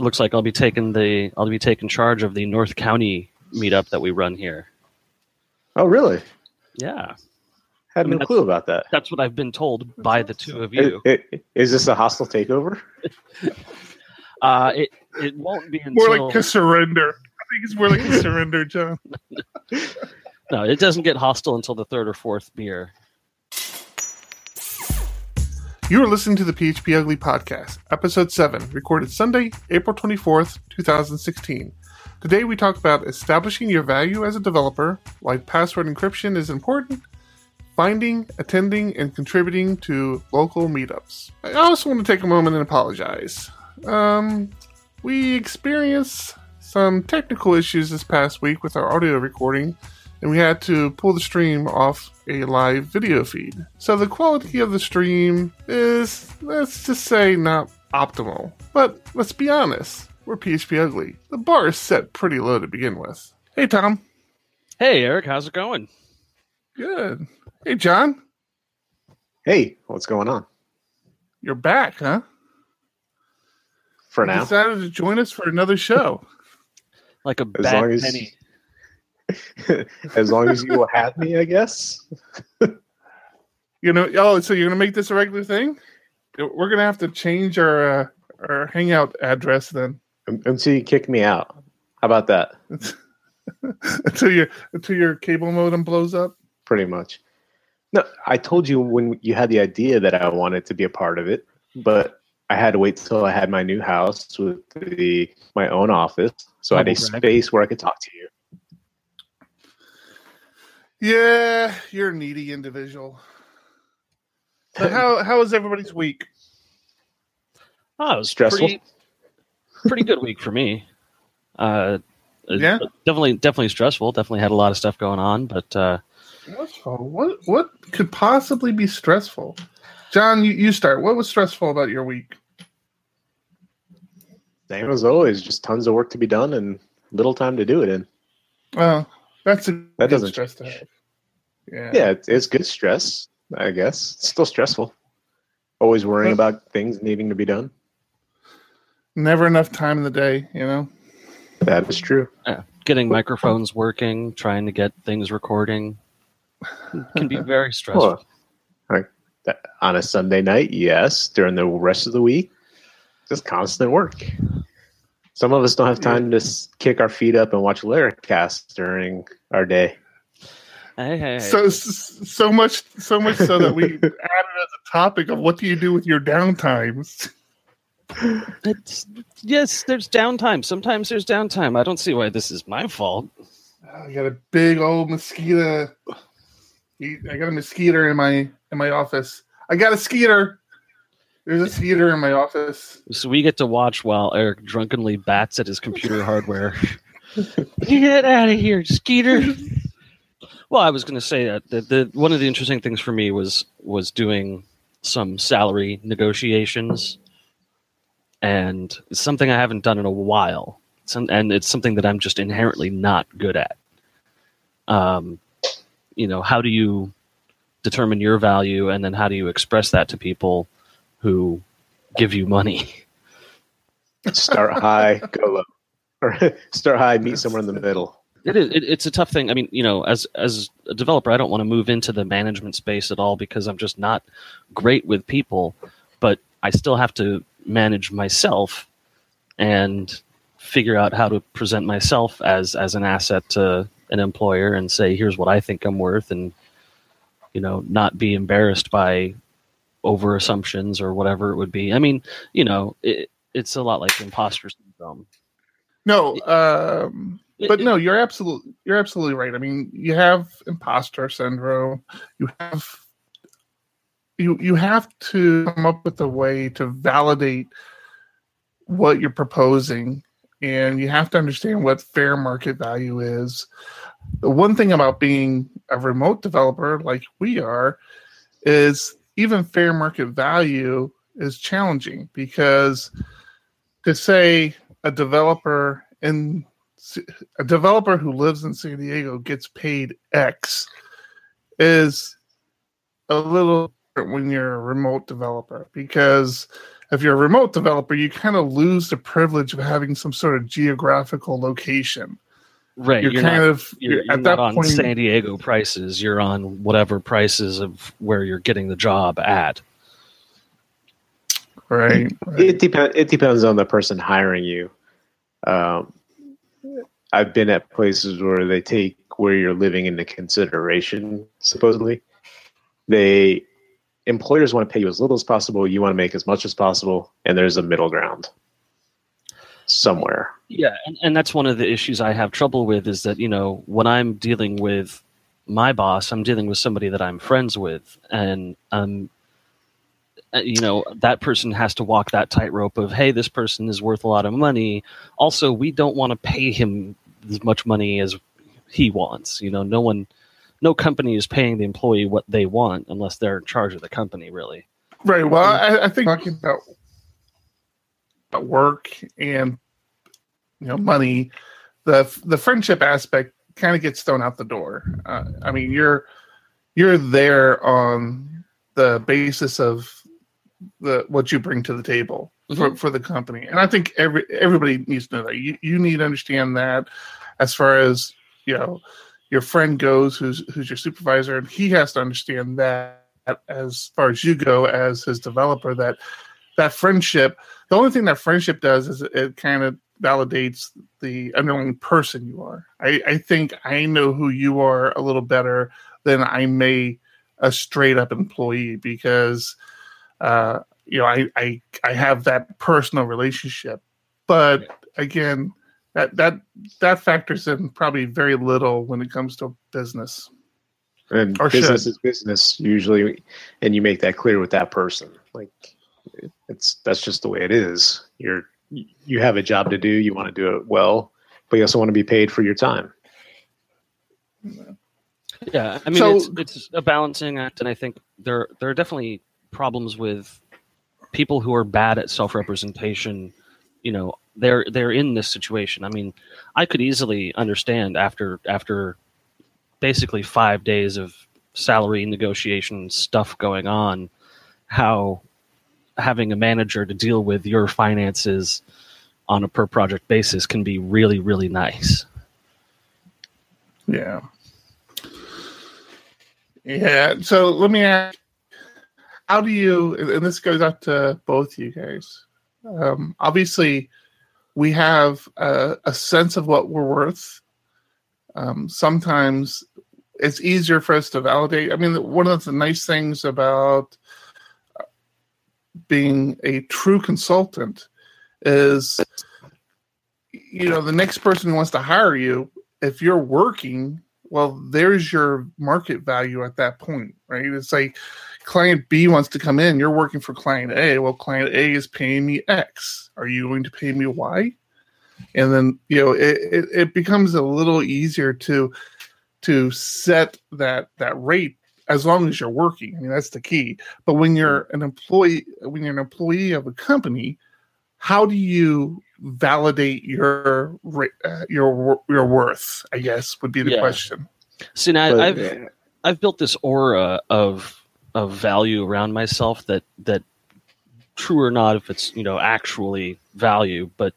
looks like I'll be taking charge of the North County meetup that we run here. Oh, really? Yeah. I had no clue about that. That's what I've been told by the two of you. Is this a hostile takeover? It won't be until... More like a surrender. I think it's more like a surrender, John. No, it doesn't get hostile until the third or fourth beer. You are listening to the PHP Ugly Podcast, Episode 7, recorded Sunday, April 24th, 2016. Today we talk about establishing your value as a developer, why password encryption is important, finding, attending, and contributing to local meetups. I also want to take a moment and apologize. We experienced some technical issues this past week with our audio recording, and we had to pull the stream off a live video feed. So the quality of the stream is, let's just say, not optimal. But let's be honest, we're PHP Ugly. The bar is set pretty low to begin with. Hey, Tom. Hey, Eric. How's it going? Good. Hey, John. Hey, what's going on? You're back, huh? For now. You decided to join us for another show. Like a bad penny. As long as you will have me, I guess. You know, so you're going to make this a regular thing? We're going to have to change our hangout address then. Until you kick me out. How about that? until your cable modem blows up? Pretty much. No, I told you when you had the idea that I wanted to be a part of it, but I had to wait till I had my new house with my own office, so I had a space where I could talk to you. Yeah, you're a needy individual. So how was everybody's week? Oh, it was stressful. Pretty good week for me. Yeah, definitely stressful. Definitely had a lot of stuff going on, but stressful. What could possibly be stressful? John, you start. What was stressful about your week? Same as always, just tons of work to be done and little time to do it in. Well. That doesn't stress to have. Yeah, it's good stress, I guess. It's still stressful. Always worrying about things needing to be done. Never enough time in the day, you know? That is true. Yeah. Getting microphones working, trying to get things recording can be very stressful. Well, all right. On a Sunday night, yes. During the rest of the week, just constant work. Some of us don't have time to kick our feet up and watch Laracast during our day. Hey. So much so that we added as a topic of what do you do with your downtimes? Yes, there's downtime. Sometimes there's downtime. I don't see why this is my fault. I got a big old mosquito. I got a mosquito in my office. I got a skeeter. There's a theater in my office. So we get to watch while Eric drunkenly bats at his computer hardware. Get out of here, Skeeter. Well, I was going to say that one of the interesting things for me was doing some salary negotiations. And it's something I haven't done in a while. And it's something that I'm just inherently not good at. How do you determine your value? And then how do you express that to people who give you money? Start high, go low. Or start high, meet somewhere in the middle. It's a tough thing. I mean, as a developer, I don't want to move into the management space at all because I'm just not great with people, but I still have to manage myself and figure out how to present myself as an asset to an employer and say, here's what I think I'm worth, and not be embarrassed by over assumptions or whatever it would be. I mean, it's a lot like imposter syndrome. No, you're absolutely right. I mean, you have imposter syndrome. You have to come up with a way to validate what you're proposing, and you have to understand what fair market value is. The one thing about being a remote developer like we are is even fair market value is challenging, because to say a developer who lives in San Diego gets paid X is a little different when you're a remote developer, because if you're a remote developer, you kind of lose the privilege of having some sort of geographical location. Right. You're not on San Diego prices. You're on whatever prices of where you're getting the job at. Right. It depends on the person hiring you. I've been at places where they take where you're living into consideration, supposedly. Employers want to pay you as little as possible. You want to make as much as possible. And there's a middle ground somewhere. Yeah, and that's one of the issues I have trouble with is that, you know, when I'm dealing with my boss, I'm dealing with somebody that I'm friends with. And, you know, that person has to walk that tightrope of, hey, this person is worth a lot of money. Also, we don't want to pay him as much money as he wants. You know, no company is paying the employee what they want unless they're in charge of the company, really. Right. Well, I think talking about work and, you know, money, the friendship aspect kind of gets thrown out the door. I mean, you're there on the basis of what you bring to the table for the company, and I think everybody needs to know that. You need to understand that as far as, you know, your friend goes, who's your supervisor, and he has to understand that as far as you go as his developer, that friendship, the only thing that friendship does is it kind of validates the underlying person you are. I think I know who you are a little better than I may a straight up employee, because you know, I have that personal relationship. But again, that factors in probably very little when it comes to business. And is business usually, and you make that clear with that person. Like, that's just the way it is. You have a job to do. You want to do it well, but you also want to be paid for your time. Yeah, I mean, so, it's a balancing act, and I think there are definitely problems with people who are bad at self-representation. You know, they're in this situation. I mean, I could easily understand after basically 5 days of salary negotiation stuff going on, how having a manager to deal with your finances on a per project basis can be really, really nice. Yeah. Yeah. So let me ask, how do you, and this goes out to both you guys, obviously we have a sense of what we're worth. Sometimes it's easier for us to validate. I mean, one of the nice things about being a true consultant is, you know, the next person who wants to hire you, if you're working, well, there's your market value at that point, right? It's like client B wants to come in. You're working for client A. Well, client A is paying me X. Are you going to pay me Y? And then, you know, it becomes a little easier to set that rate as long as you're working. I mean, that's the key. But when you're an employee of a company, how do you validate your worth, I guess, would be the question. See, now I've built this aura of value around myself that true or not, if it's, you know, actually value, but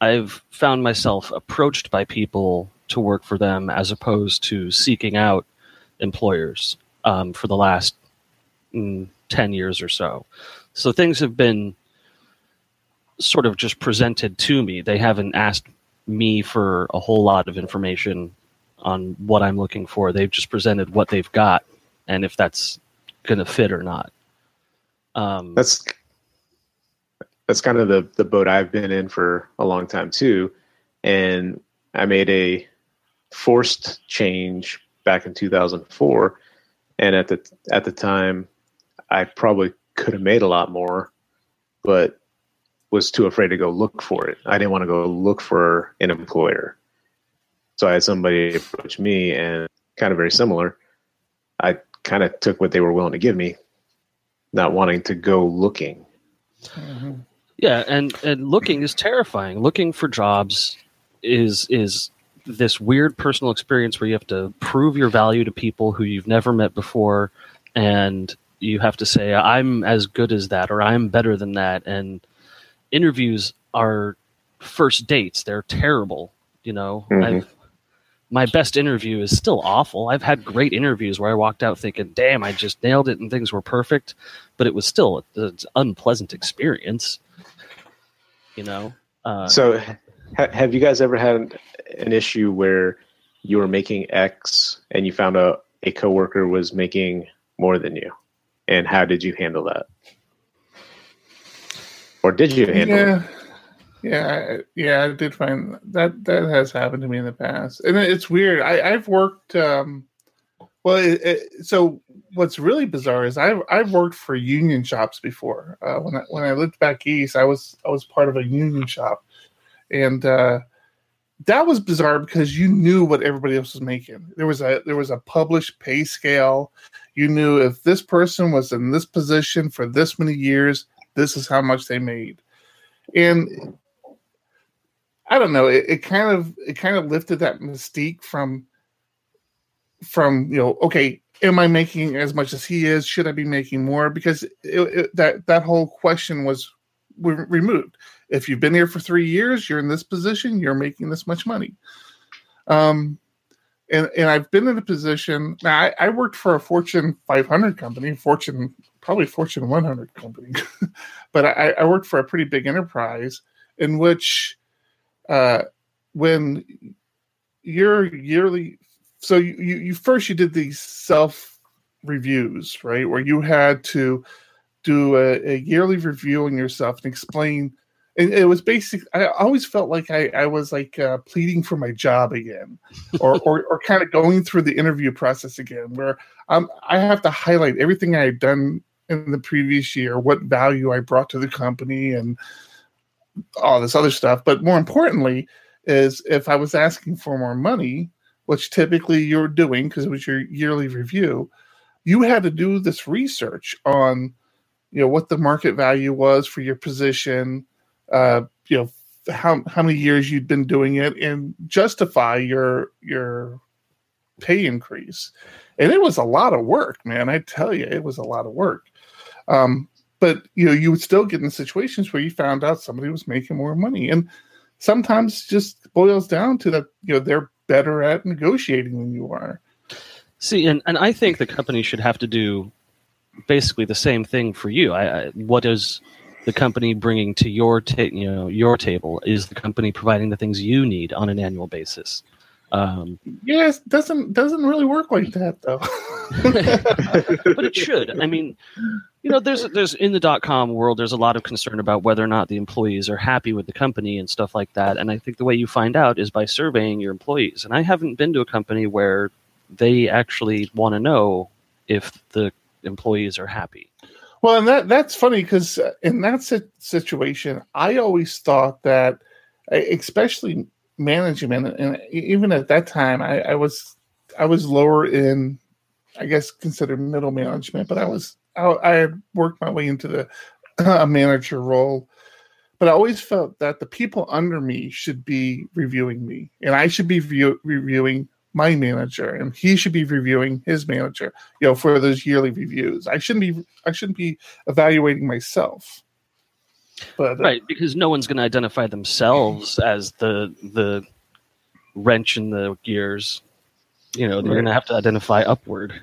I've found myself approached by people to work for them as opposed to seeking out employers for the last 10 years or so. So things have been sort of just presented to me. They haven't asked me for a whole lot of information on what I'm looking for. They've just presented what they've got and if that's going to fit or not. That's kind of the boat I've been in for a long time too. And I made a forced change back in 2004. And at the time I probably could have made a lot more, but was too afraid to go look for it. I didn't want to go look for an employer. So I had somebody approach me and kind of very similar. I kind of took what they were willing to give me, not wanting to go looking. Mm-hmm. Yeah, and looking is terrifying. Looking for jobs is this weird personal experience where you have to prove your value to people who you've never met before, and you have to say, I'm as good as that, or I'm better than that. And interviews are first dates. They're terrible. You know, my best interview is still awful. I've had great interviews where I walked out thinking, damn, I just nailed it and things were perfect. But it was still an unpleasant experience, you know. So have you guys ever had an issue where you were making X and you found out a coworker was making more than you? And how did you handle that? Or did you handle it? Yeah, I did find that has happened to me in the past. And it's weird. I've worked, so what's really bizarre is I've worked for union shops before. When I lived back east, I was part of a union shop. And that was bizarre because you knew what everybody else was making. There was a published pay scale. You knew if this person was in this position for this many years, this is how much they made. And I don't know. It kind of lifted that mystique from you know. Okay, am I making as much as he is? Should I be making more? Because that whole question was removed. If you've been here for 3 years, you're in this position. You're making this much money. And I've been in a position. Now I worked for a Fortune 500 company. Probably Fortune 100 company, but I worked for a pretty big enterprise in which when your yearly, so you first you did these self reviews, right? Where you had to do a yearly review on yourself and explain. And it was basically, I always felt like I was like pleading for my job again, or kind of going through the interview process again, where I have to highlight everything I had done in the previous year, what value I brought to the company and all this other stuff. But more importantly is if I was asking for more money, which typically you're doing because it was your yearly review, you had to do this research on, you know, what the market value was for your position, you know, how many years you'd been doing it, and justify your pay increase. And it was a lot of work, man. I tell you, it was a lot of work. But you know, you would still get in situations where you found out somebody was making more money, and sometimes just boils down to that, you know, they're better at negotiating than you are. See, and I think the company should have to do basically the same thing for you. What is the company bringing to your table? Is the company providing the things you need on an annual basis? Yes, doesn't really work like that though. But it should. I mean, you know, there's in the .com world, there's a lot of concern about whether or not the employees are happy with the company and stuff like that. And I think the way you find out is by surveying your employees. And I haven't been to a company where they actually want to know if the employees are happy. Well, and that's funny because in that situation, I always thought that, especially management, and even at that time, I was lower in, I guess, considered middle management, but I worked my way into the manager role. But I always felt that the people under me should be reviewing me, and I should be reviewing my manager, and he should be reviewing his manager, you know, for those yearly reviews. I shouldn't be evaluating myself. But right, because no one's going to identify themselves as the wrench in the gears. You know, they're right. Going to have to identify upward.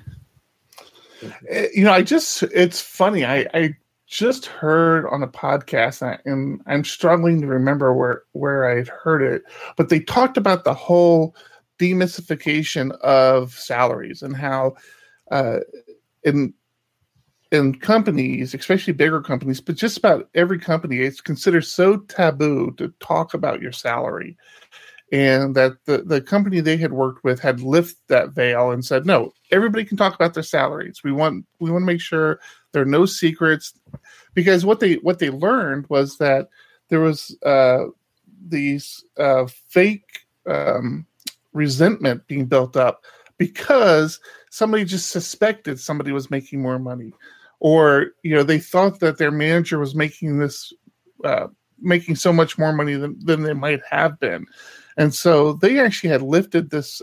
You know, it's funny. I just heard on a podcast, and I'm struggling to remember where I had heard it, but they talked about the whole demystification of salaries and how in companies, especially bigger companies, but just about every company, it's considered so taboo to talk about your salary, and that the company they had worked with had lifted that veil and said, no, everybody can talk about their salaries. We want to make sure there are no secrets, because what they learned was that there was these fake resentment being built up because somebody just suspected somebody was making more money, or you know, they thought that their manager was making this making so much more money than they might have been, and so they actually had lifted this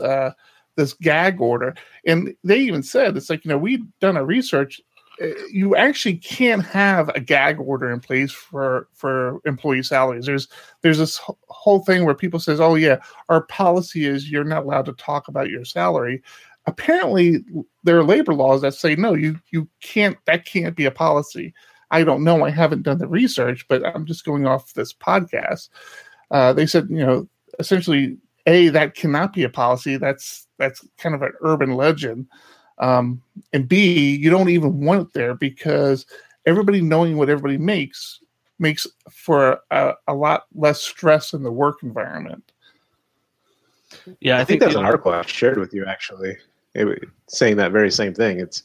this gag order. And they even said, it's like, you know, we've done our research you actually can't have a gag order in place for employee salaries. There's this whole thing where people says, oh yeah, our policy is you're not allowed to talk about your salary. Apparently there are labor laws that say, no, you can't, that can't be a policy. I don't know. I haven't done the research, but I'm just going off this podcast. They said, essentially, A, that cannot be a policy. That's kind of an urban legend. And B, you don't even want it there because everybody knowing what everybody makes for a lot less stress in the work environment. Yeah, I think there's an article I shared with you, actually, saying that very same thing. It's,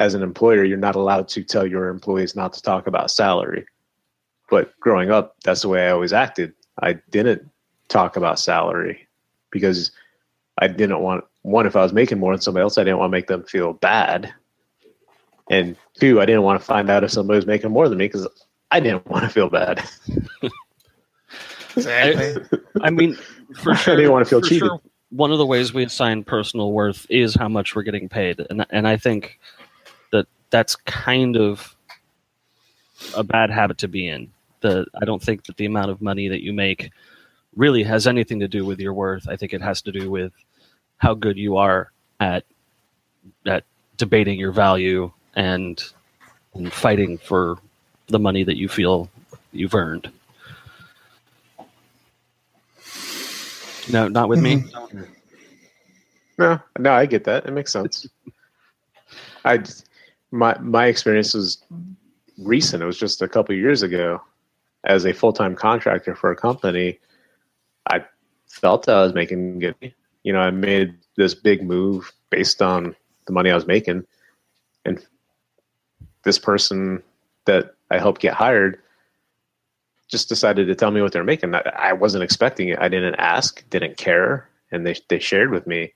as an employer, you're not allowed to tell your employees not to talk about salary. But growing up, that's the way I always acted. I didn't talk about salary because I didn't want, one, if I was making more than somebody else, I didn't want to make them feel bad. And two, I didn't want to find out if somebody was making more than me because I didn't want to feel bad. Exactly. I mean, for sure, I didn't want to feel cheated. Sure, one of the ways we assign personal worth is how much we're getting paid. And I think that's kind of a bad habit to be in. I don't think that the amount of money that you make really has anything to do with your worth. I think it has to do with how good you are at debating your value and fighting for the money that you feel you've earned. No, not with me. No, I get that. It makes sense. My experience was recent. It was just a couple of years ago. As a full-time contractor for a company, I felt that I was making good. I made this big move based on the money I was making. And this person that I helped get hired just decided to tell me what they're making. I wasn't expecting it. I didn't ask, didn't care. And they shared with me.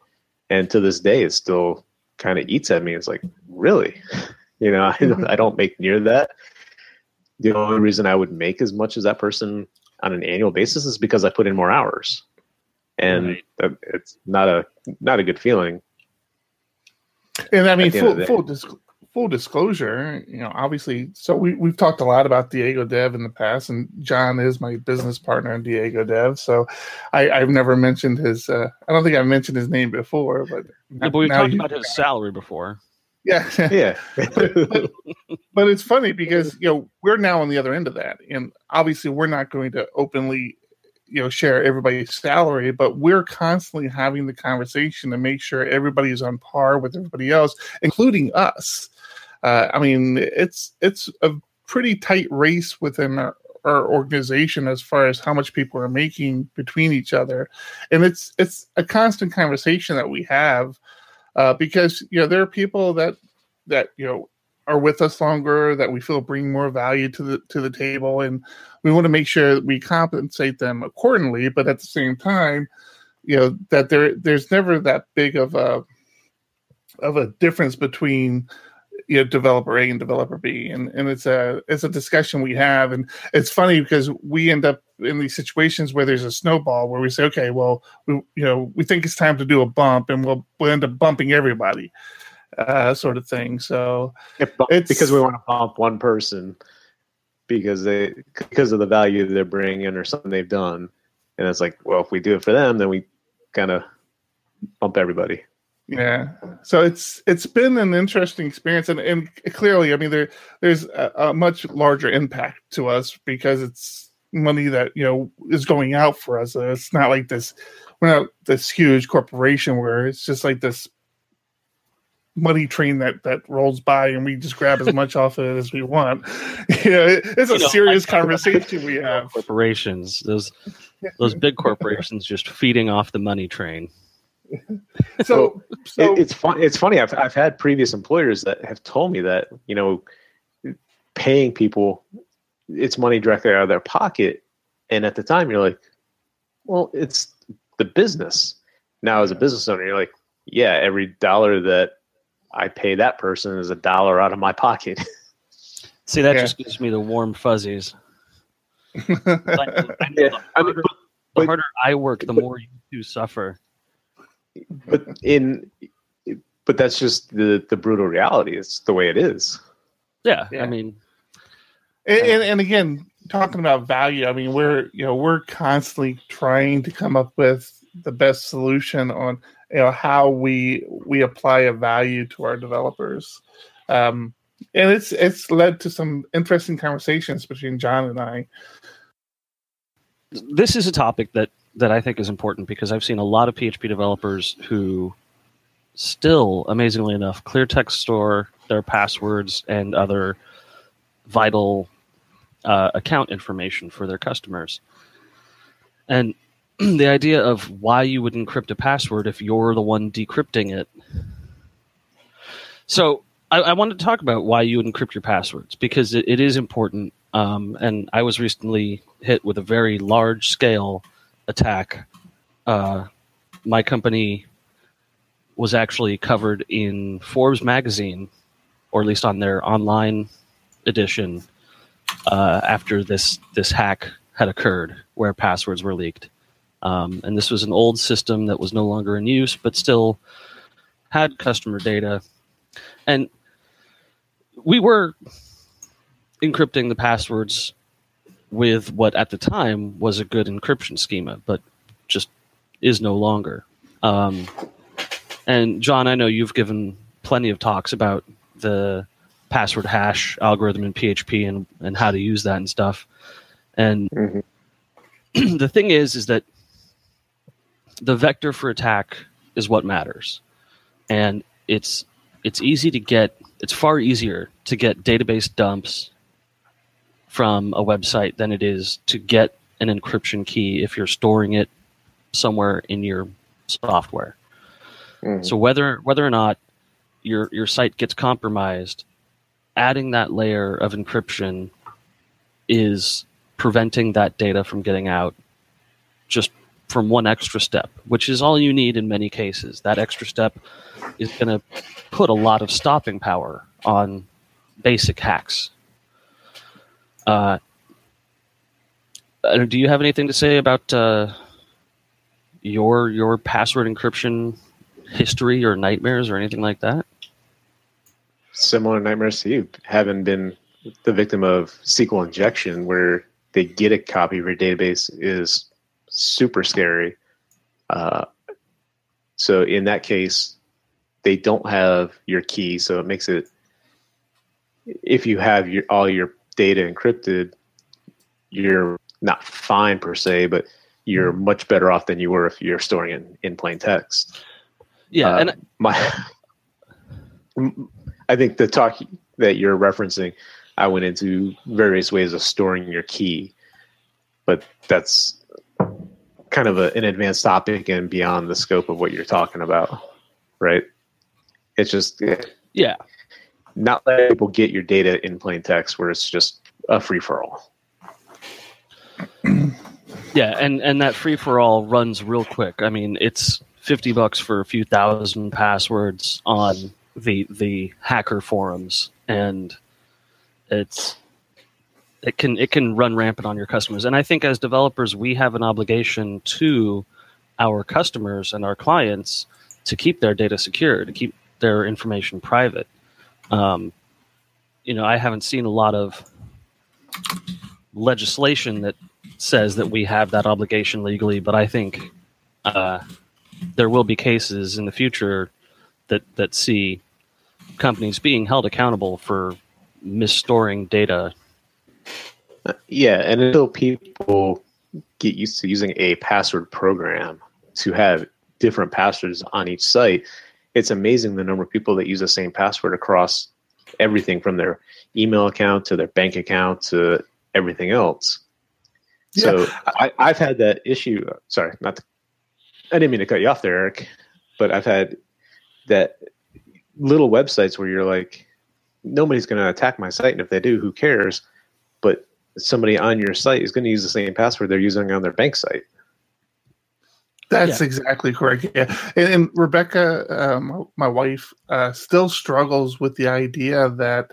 And to this day, it's still kind of eats at me. It's like, really? I don't make near that. The only reason I would make as much as that person on an annual basis is because I put in more hours, and right. It's not a good feeling. And I mean, full disclosure, obviously. So we've talked a lot about Diego Dev in the past, and John is my business partner in Diego Dev. So I've never mentioned his. I don't think I've mentioned his name before, but we've talked about his salary before. Yeah. but it's funny because we're now on the other end of that, and obviously we're not going to openly share everybody's salary, but we're constantly having the conversation to make sure everybody's on par with everybody else, including us. I mean, it's a pretty tight race within our organization as far as how much people are making between each other, and it's a constant conversation that we have because there are people that are with us longer, that we feel bring more value to the table, and we want to make sure that we compensate them accordingly. But at the same time, that there's never that big of a difference between developer A and developer B, and it's a discussion we have, and it's funny because we end up in these situations where there's a snowball where we say, okay, well, we think it's time to do a bump, and we'll end up bumping everybody. Sort of thing. So it's because we want to bump one person because of the value they're bringing or something they've done, and it's like, well, if we do it for them, then we kind of bump everybody. Yeah. So it's been an interesting experience, and clearly, I mean, there's a much larger impact to us because it's money that is going out for us. It's not like this. We're not this huge corporation where it's just like this money train that rolls by and we just grab as much off of it as we want. It's a serious conversation we have. Corporations, those big corporations just feeding off the money train. So it's funny. I've had previous employers that have told me that, paying people, it's money directly out of their pocket. And at the time you're like, well, it's the business. Now as a business owner, you're like, yeah, every dollar that I pay that person is a dollar out of my pocket. See, that just gives me the warm fuzzies. The harder I work, the more you do suffer. But that's just the brutal reality. It's the way it is. Yeah. I mean, and again, talking about value, I mean, we're constantly trying to come up with the best solution on how we apply a value to our developers, and it's led to some interesting conversations between John and I. This is a topic that I think is important because I've seen a lot of PHP developers who still, amazingly enough, clear text store their passwords and other vital account information for their customers. And the idea of why you would encrypt a password if you're the one decrypting it. So I wanted to talk about why you would encrypt your passwords because it is important. And I was recently hit with a very large scale attack. My company was actually covered in Forbes magazine, or at least on their online edition, after this hack had occurred where passwords were leaked. And this was an old system that was no longer in use, but still had customer data. And we were encrypting the passwords with what at the time was a good encryption schema, but just is no longer. And John, I know you've given plenty of talks about the password hash algorithm in PHP and how to use that and stuff. And the thing is that the vector for attack is what matters. And it's far easier to get database dumps from a website than it is to get an encryption key if you're storing it somewhere in your software. So whether or not your site gets compromised, adding that layer of encryption is preventing that data from getting out just from one extra step, which is all you need in many cases. That extra step is going to put a lot of stopping power on basic hacks. Do you have anything to say about your password encryption history or nightmares or anything like that? Similar nightmares to you, having been the victim of SQL injection, where they get a copy of your database is super scary. So in that case, they don't have your key, so it makes it, if you have all your data encrypted, you're not fine per se, but you're much better off than you were if you're storing it in plain text. Yeah, and I think the talk that you're referencing, I went into various ways of storing your key, but that's kind of an advanced topic and beyond the scope of what you're talking about, right? It's just, yeah, not letting people get your data in plain text where it's just a free-for-all. Yeah, and that free-for-all runs real quick. I mean, it's $50 for a few thousand passwords on the hacker forums, and it can run rampant on your customers. And I think as developers, we have an obligation to our customers and our clients to keep their data secure, to keep their information private. I haven't seen a lot of legislation that says that we have that obligation legally, but I think there will be cases in the future that see companies being held accountable for misstoring data. Yeah, and until people get used to using a password program to have different passwords on each site, it's amazing the number of people that use the same password across everything from their email account to their bank account to everything else. Yeah. So I've had that issue. Sorry, I didn't mean to cut you off there, Eric, but I've had that little websites where you're like, nobody's going to attack my site, and if they do, who cares? But somebody on your site is going to use the same password they're using on their bank site. That's exactly correct. Yeah, and Rebecca, my wife, still struggles with the idea that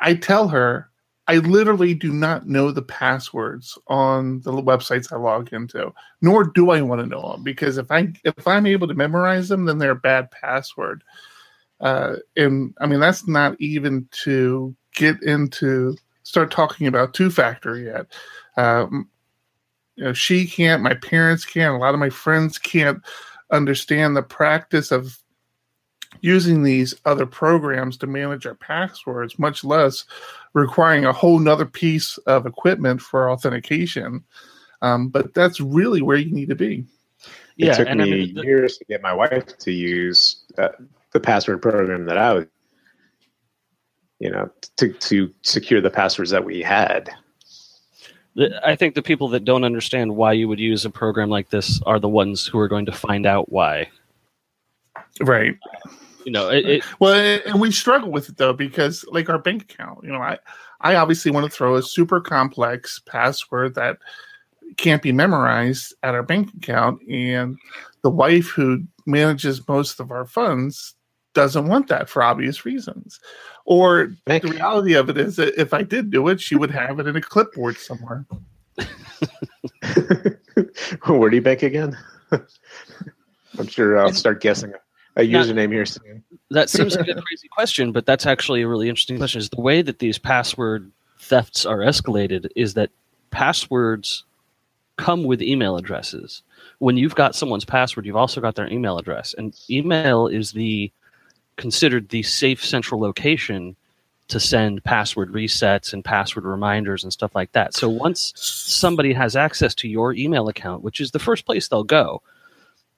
I tell her I literally do not know the passwords on the websites I log into, nor do I want to know them, because if I'm able to memorize them, then they're a bad password. And I mean, that's not even to get into, start talking about two-factor yet. You know, she can't, my parents can't, a lot of my friends can't understand the practice of using these other programs to manage our passwords, much less requiring a whole nother piece of equipment for authentication. But that's really where you need to be. Yeah, it took me years to get my wife to use the password program that I was, you know, to secure the passwords that we had. I think the people that don't understand why you would use a program like this are the ones who are going to find out why. Right. You know, and we struggle with it, though, because, like, our bank account, you know, I obviously want to throw a super complex password that can't be memorized at our bank account, and the wife who manages most of our funds doesn't want that for obvious reasons. Or the reality of it is that if I did do it, she would have it in a clipboard somewhere. Where do you bank again? I'm sure I'll start guessing a username here soon. That seems like a crazy question, but that's actually a really interesting question. Is the way that these password thefts are escalated is that passwords come with email addresses. When you've got someone's password, you've also got their email address. And email is considered the safe central location to send password resets and password reminders and stuff like that. So once somebody has access to your email account, which is the first place they'll go,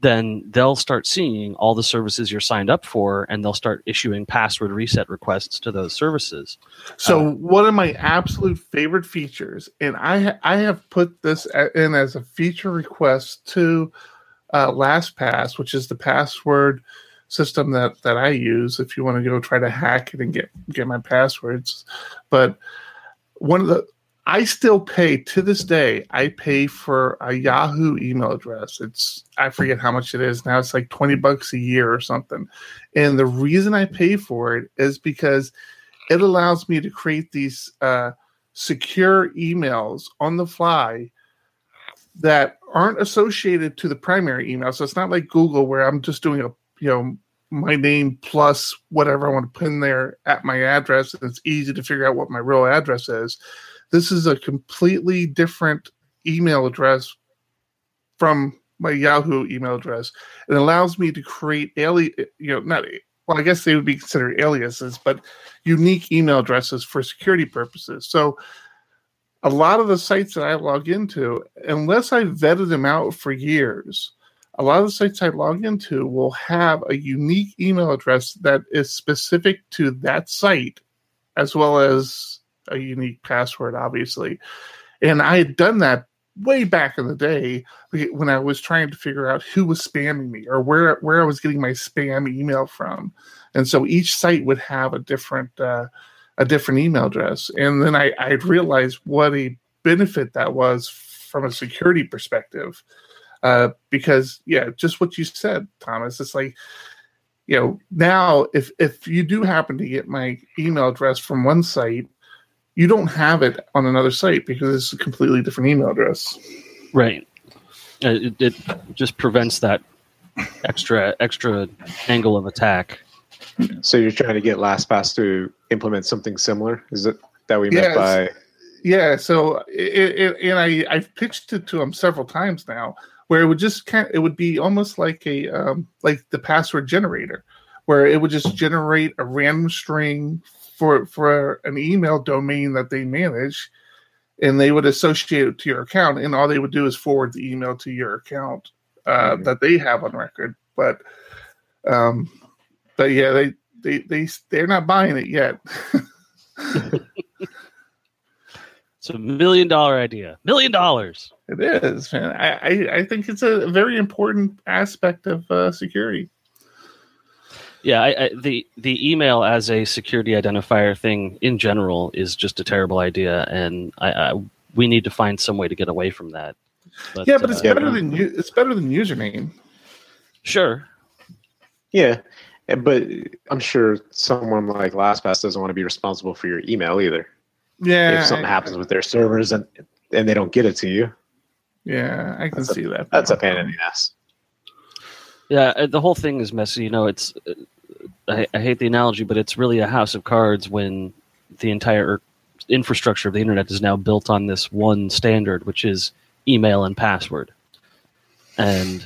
then they'll start seeing all the services you're signed up for, and they'll start issuing password reset requests to those services. So one of my absolute favorite features, and I have put this in as a feature request to LastPass, which is the password system that I use if you want to go try to hack it and get my passwords. But I still pay, to this day, I pay for a Yahoo email address. I forget how much it is now. It's like $20 a year or something. And the reason I pay for it is because it allows me to create these secure emails on the fly that aren't associated to the primary email. So it's not like Google where I'm just doing my name plus whatever I want to put in there at my address. And it's easy to figure out what my real address is. This is a completely different email address from my Yahoo email address. It allows me to create I guess they would be considered aliases, but unique email addresses for security purposes. So a lot of the sites that I log into, unless I vetted them out for years, a lot of the sites I log into will have a unique email address that is specific to that site, as well as a unique password, obviously. And I had done that way back in the day when I was trying to figure out who was spamming me or where I was getting my spam email from. And so each site would have a different email address. And then I realized what a benefit that was from a security perspective. Because, yeah, just what you said, Thomas, it's like, you know, now if you do happen to get my email address from one site, you don't have it on another site because it's a completely different email address. Right. It just prevents that extra angle of attack. So you're trying to get LastPass to implement something similar? Is it that we meant by? Yeah. So I've pitched it to them several times now, where it would just it would be almost like a like the password generator, where it would just generate a random string for an email domain that they manage, and they would associate it to your account, and all they would do is forward the email to your account that they have on record. But yeah, they're not buying it yet. It's a $1 million idea. $1 million. It is, man. I think it's a very important aspect of security. Yeah, the email as a security identifier thing in general is just a terrible idea, and we need to find some way to get away from that. But, yeah, but it's better than username. Sure. Yeah, but I'm sure someone like LastPass doesn't want to be responsible for your email either. Yeah, if something happens with their servers and they don't get it to you. Yeah, I can see that. That's a pain in the ass. Yeah, the whole thing is messy. You know, it's I hate the analogy, but it's really a house of cards when the entire infrastructure of the internet is now built on this one standard, which is email and password. And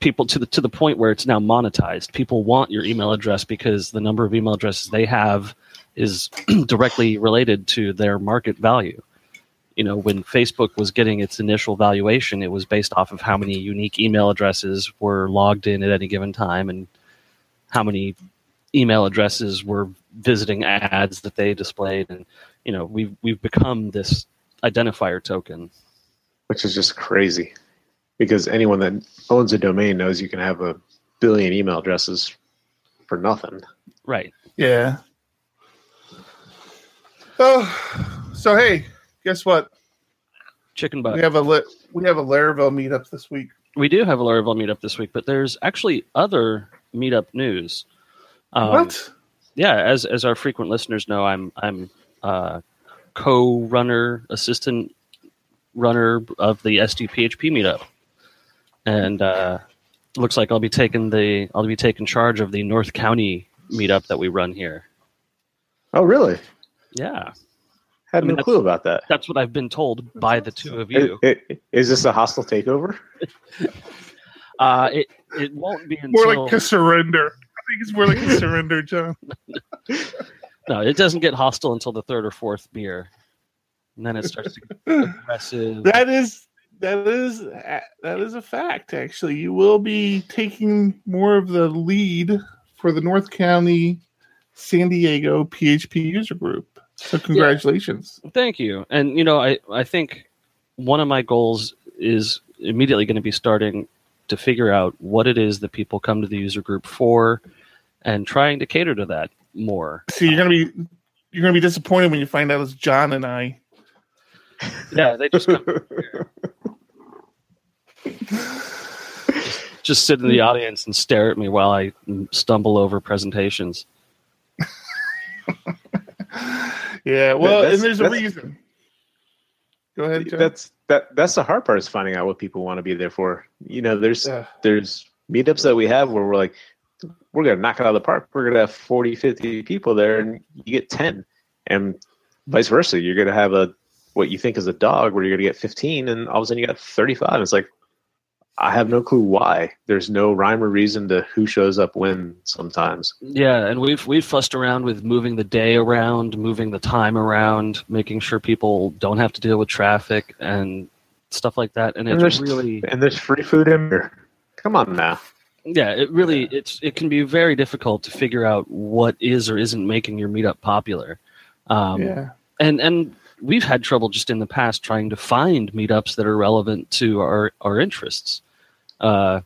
people to the point where it's now monetized. People want your email address because the number of email addresses they have is directly related to their market value. You know, when Facebook was getting its initial valuation, it was based off of how many unique email addresses were logged in at any given time and how many email addresses were visiting ads that they displayed. And, you know, we've become this identifier token. Which is just crazy, because anyone that owns a domain knows you can have 1 billion email addresses for nothing. Right. Yeah. Oh, so hey, guess what? Chicken butt. We have a Laravel meetup this week. We do have a Laravel meetup this week, but there's actually other meetup news. What? Yeah, as our frequent listeners know, I'm co-runner, assistant runner of the SDPHP meetup, and looks like I'll be taking charge of the North County meetup that we run here. Oh, really? Yeah. Had no clue about that. That's what I've been told by the two of you. Is this a hostile takeover? It won't be until... More like a surrender. I think it's more like a surrender, John. No, it doesn't get hostile until the third or fourth beer. And then it starts to get aggressive. That is a fact, actually. You will be taking more of the lead for the North County San Diego PHP user group. So congratulations. Yeah. Thank you. And, you know, I think one of my goals is immediately going to be starting to figure out what it is that people come to the user group for and trying to cater to that more. So you're going to be disappointed when you find out it's John and I. Yeah, they just come here. Just sit in the audience and stare at me while I stumble over presentations. Yeah, well, and there's a reason. Go ahead, John. That's the hard part, is finding out what people want to be there for. You know, there's meetups that we have where we're like, we're going to knock it out of the park. We're going to have 40, 50 people there, and you get 10. And vice versa. You're going to have what you think is a dog where you're going to get 15, and all of a sudden you got 35. And it's like, I have no clue why. There's no rhyme or reason to who shows up when sometimes. Yeah, and we've fussed around with moving the day around, moving the time around, making sure people don't have to deal with traffic and stuff like that. And it's really... And there's free food in here. Come on now. Yeah, it really... It can be very difficult to figure out what is or isn't making your meetup popular. Yeah. And we've had trouble just in the past trying to find meetups that are relevant to our interests. Well,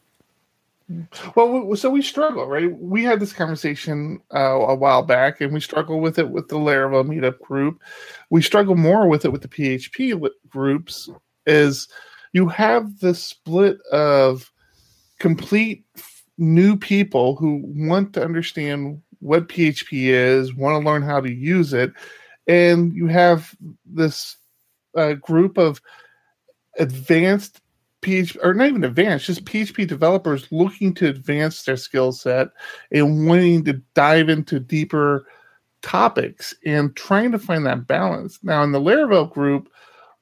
so we struggle, right? We had this conversation a while back, and we struggle with it with the Laravel meetup group. We struggle more with it with the PHP groups, is you have the split of complete new people who want to understand what PHP is, want to learn how to use it, and you have this group of advanced PHP, or not even advanced, just PHP developers looking to advance their skill set and wanting to dive into deeper topics and trying to find that balance. Now, in the Laravel group,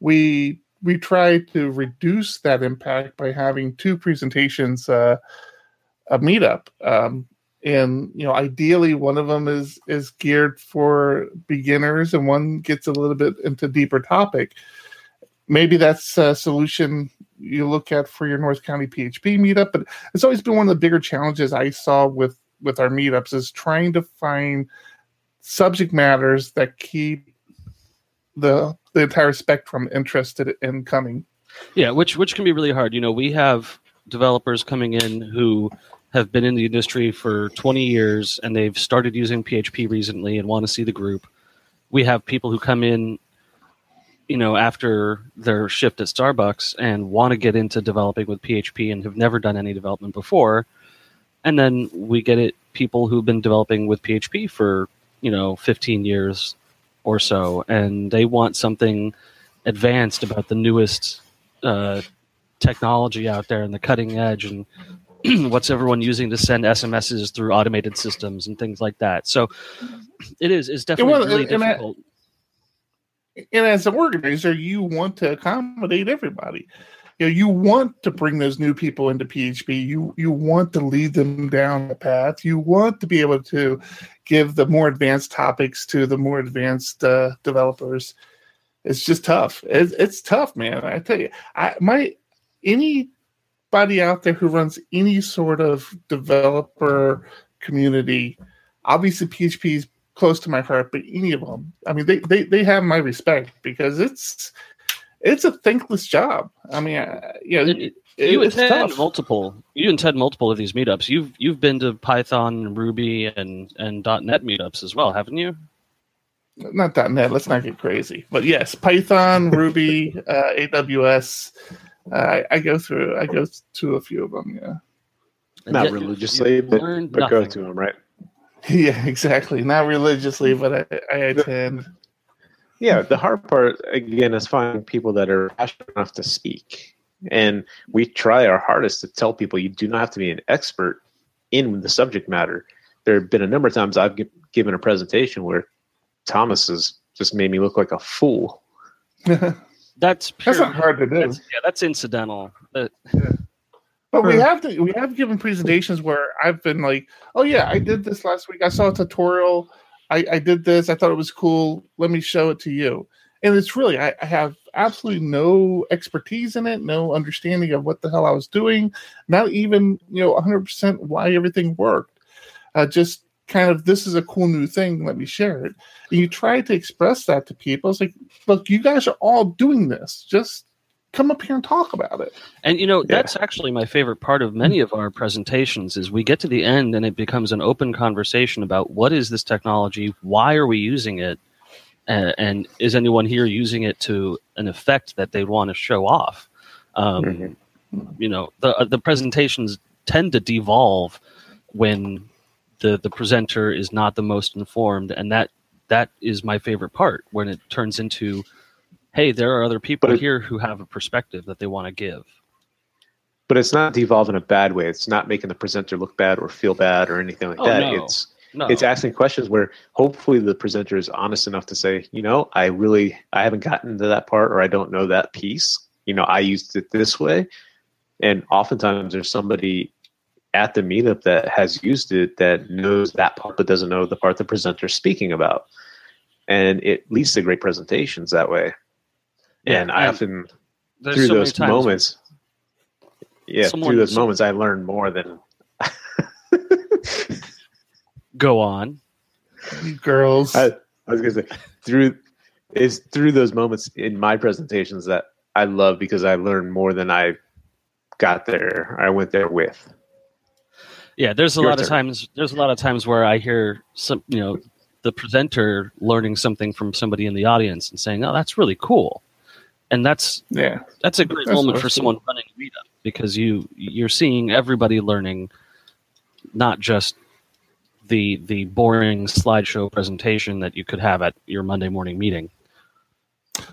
we try to reduce that impact by having two presentations, a meetup. And, you know, ideally one of them is geared for beginners and one gets a little bit into deeper topic. Maybe that's a solution you look at for your North County PHP meetup, but it's always been one of the bigger challenges I saw with our meetups, is trying to find subject matters that keep the entire spectrum interested in coming. Yeah, which can be really hard. You know, we have developers coming in who have been in the industry for 20 years and they've started using PHP recently and want to see the group. We have people who come in, you know, after their shift at Starbucks and want to get into developing with PHP and have never done any development before. And then we get it people who've been developing with PHP for, you know, 15 years or so, and they want something advanced about the newest technology out there and the cutting edge, and what's everyone using to send SMSs through automated systems and things like that. So it's definitely really difficult. And as an organizer, you want to accommodate everybody. You know, you want to bring those new people into PHP. You want to lead them down the path. You want to be able to give the more advanced topics to the more advanced developers. It's just tough. It's tough, man. I tell you, anybody out there who runs any sort of developer community, obviously PHP is close to my heart, but any of them, I mean, they have my respect because it's a thankless job. I mean, you know, You attend multiple of these meetups. You've been to Python, Ruby, and .NET meetups as well, haven't you? Not .NET. Let's not get crazy. But yes, Python, Ruby, AWS. I go through. I go to a few of them. Yeah, not religiously, but go to them, right? Yeah, exactly. Not religiously, but I attend. Yeah, the hard part, again, is finding people that are passionate enough to speak. And we try our hardest to tell people you do not have to be an expert in the subject matter. There have been a number of times I've given a presentation where Thomas has just made me look like a fool. That's not hard to do. That's incidental. But we have given presentations where I've been like, oh, yeah, I did this last week. I saw a tutorial. I did this. I thought it was cool. Let me show it to you. And it's really, I have absolutely no expertise in it, no understanding of what the hell I was doing, not even 100% why everything worked. Just kind of, this is a cool new thing. Let me share it. And you try to express that to people. It's like, look, you guys are all doing this. Just come up here and talk about it. And, that's actually my favorite part of many of our presentations is we get to the end and it becomes an open conversation about what is this technology, why are we using it, and is anyone here using it to an effect that they want to show off? The presentations tend to devolve when the presenter is not the most informed, and that is my favorite part, when it turns into, hey, there are other people here who have a perspective that they want to give. But it's not devolving in a bad way. It's not making the presenter look bad or feel bad or anything like that. No. It's asking questions where hopefully the presenter is honest enough to say, I haven't gotten to that part, or I don't know that piece. I used it this way. And oftentimes there's somebody at the meetup that has used it that knows that part but doesn't know the part the presenter's speaking about. And it leads to great presentations that way. And I often, through those moments, I learn more than... Go on. Girls. I was going to say, through those moments in my presentations that I love, because I learn more than I got there. I went there with. Yeah, there's a lot of times where I hear some, the presenter learning something from somebody in the audience and saying, oh, that's really cool. And that's a great moment for someone running a meetup, because you're seeing everybody learning, not just the boring slideshow presentation that you could have at your Monday morning meeting.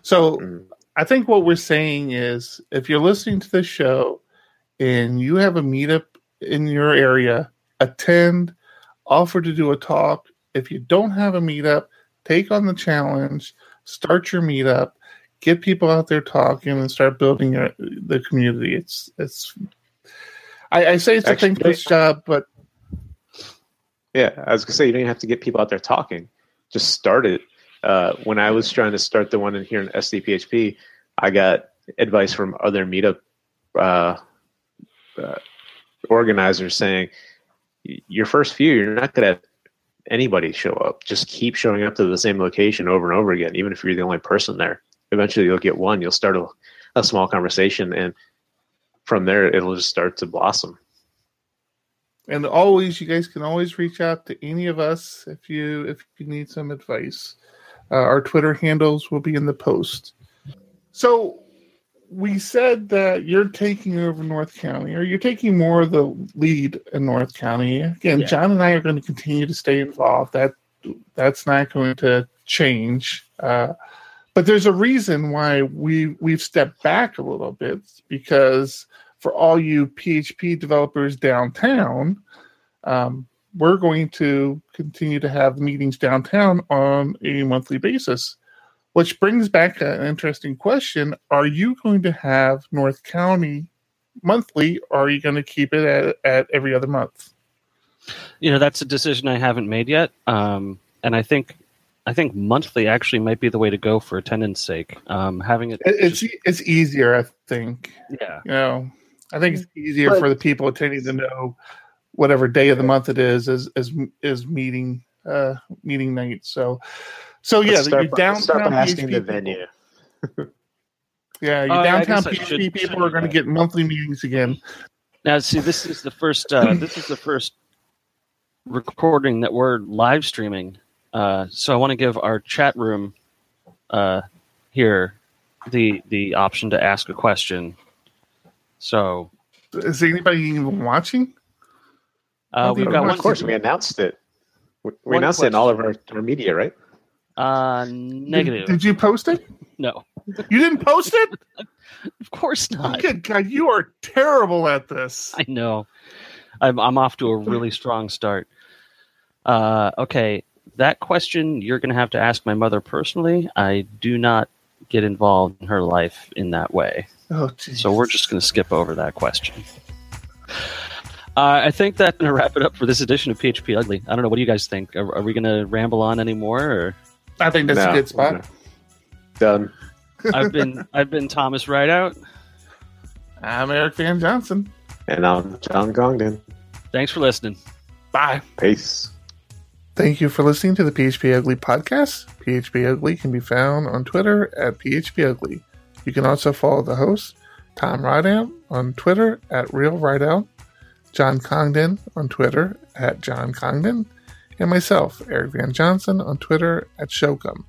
So I think what we're saying is, if you're listening to this show and you have a meetup in your area, attend, offer to do a talk. If you don't have a meetup, take on the challenge, start your meetup. Get people out there talking and start building the community. I say it's a thankless job, but I was gonna say, you don't even have to get people out there talking. Just start it. When I was trying to start the one in here in SDPHP, I got advice from other meetup organizers saying, your first few, you're not gonna have anybody show up. Just keep showing up to the same location over and over again, even if you're the only person there. Eventually you'll get one, you'll start a small conversation, and from there it'll just start to blossom. And always, you guys can always reach out to any of us if you need some advice. Our Twitter handles will be in the post. So we said that you're taking over North County, or you're taking more of the lead in North County. Again, yeah. John and I are going to continue to stay involved. That's not going to change. But there's a reason why we've stepped back a little bit, because for all you PHP developers downtown, we're going to continue to have meetings downtown on a monthly basis, which brings back an interesting question. Are you going to have North County monthly, or are you going to keep it at every other month? You know, that's a decision I haven't made yet. And I think monthly actually might be the way to go for attendance sake. Having it, it's easier, I think. Yeah. You know, I think it's easier for the people attending to know whatever day of the month it is meeting night. So yeah, your downtown stop asking the venue. Yeah, your downtown PHP people are going to get monthly meetings again. Now, see, this is the first. This is the first recording that we're live streaming. So I want to give our chat room here the option to ask a question. So, is anybody even watching? We've got one. Of course, we announced it. We announced it in all of our media, right? Negative. Did you post it? No. You didn't post it? Of course not. Good God, you are terrible at this. I know. I'm off to a really strong start. Okay. That question, you're going to have to ask my mother personally. I do not get involved in her life in that way. Oh, geez. So we're just going to skip over that question. I think that's going to wrap it up for this edition of PHP Ugly. I don't know. What do you guys think? Are we going to ramble on anymore? Or? I think that's a good spot. Done. I've been Thomas Rideout. I'm Eric Van Johnson. And I'm John Congdon. Thanks for listening. Bye. Peace. Thank you for listening to the PHP Ugly podcast. PHP Ugly can be found on Twitter at PHP Ugly. You can also follow the host, Tom Rideout, on Twitter at Real Rideout, John Congdon on Twitter at John Congdon, and myself, Eric Van Johnson, on Twitter at Shocum.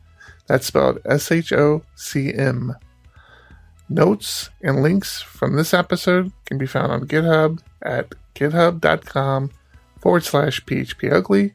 That's spelled SHOCM. Notes and links from this episode can be found on GitHub at github.com/PHP Ugly.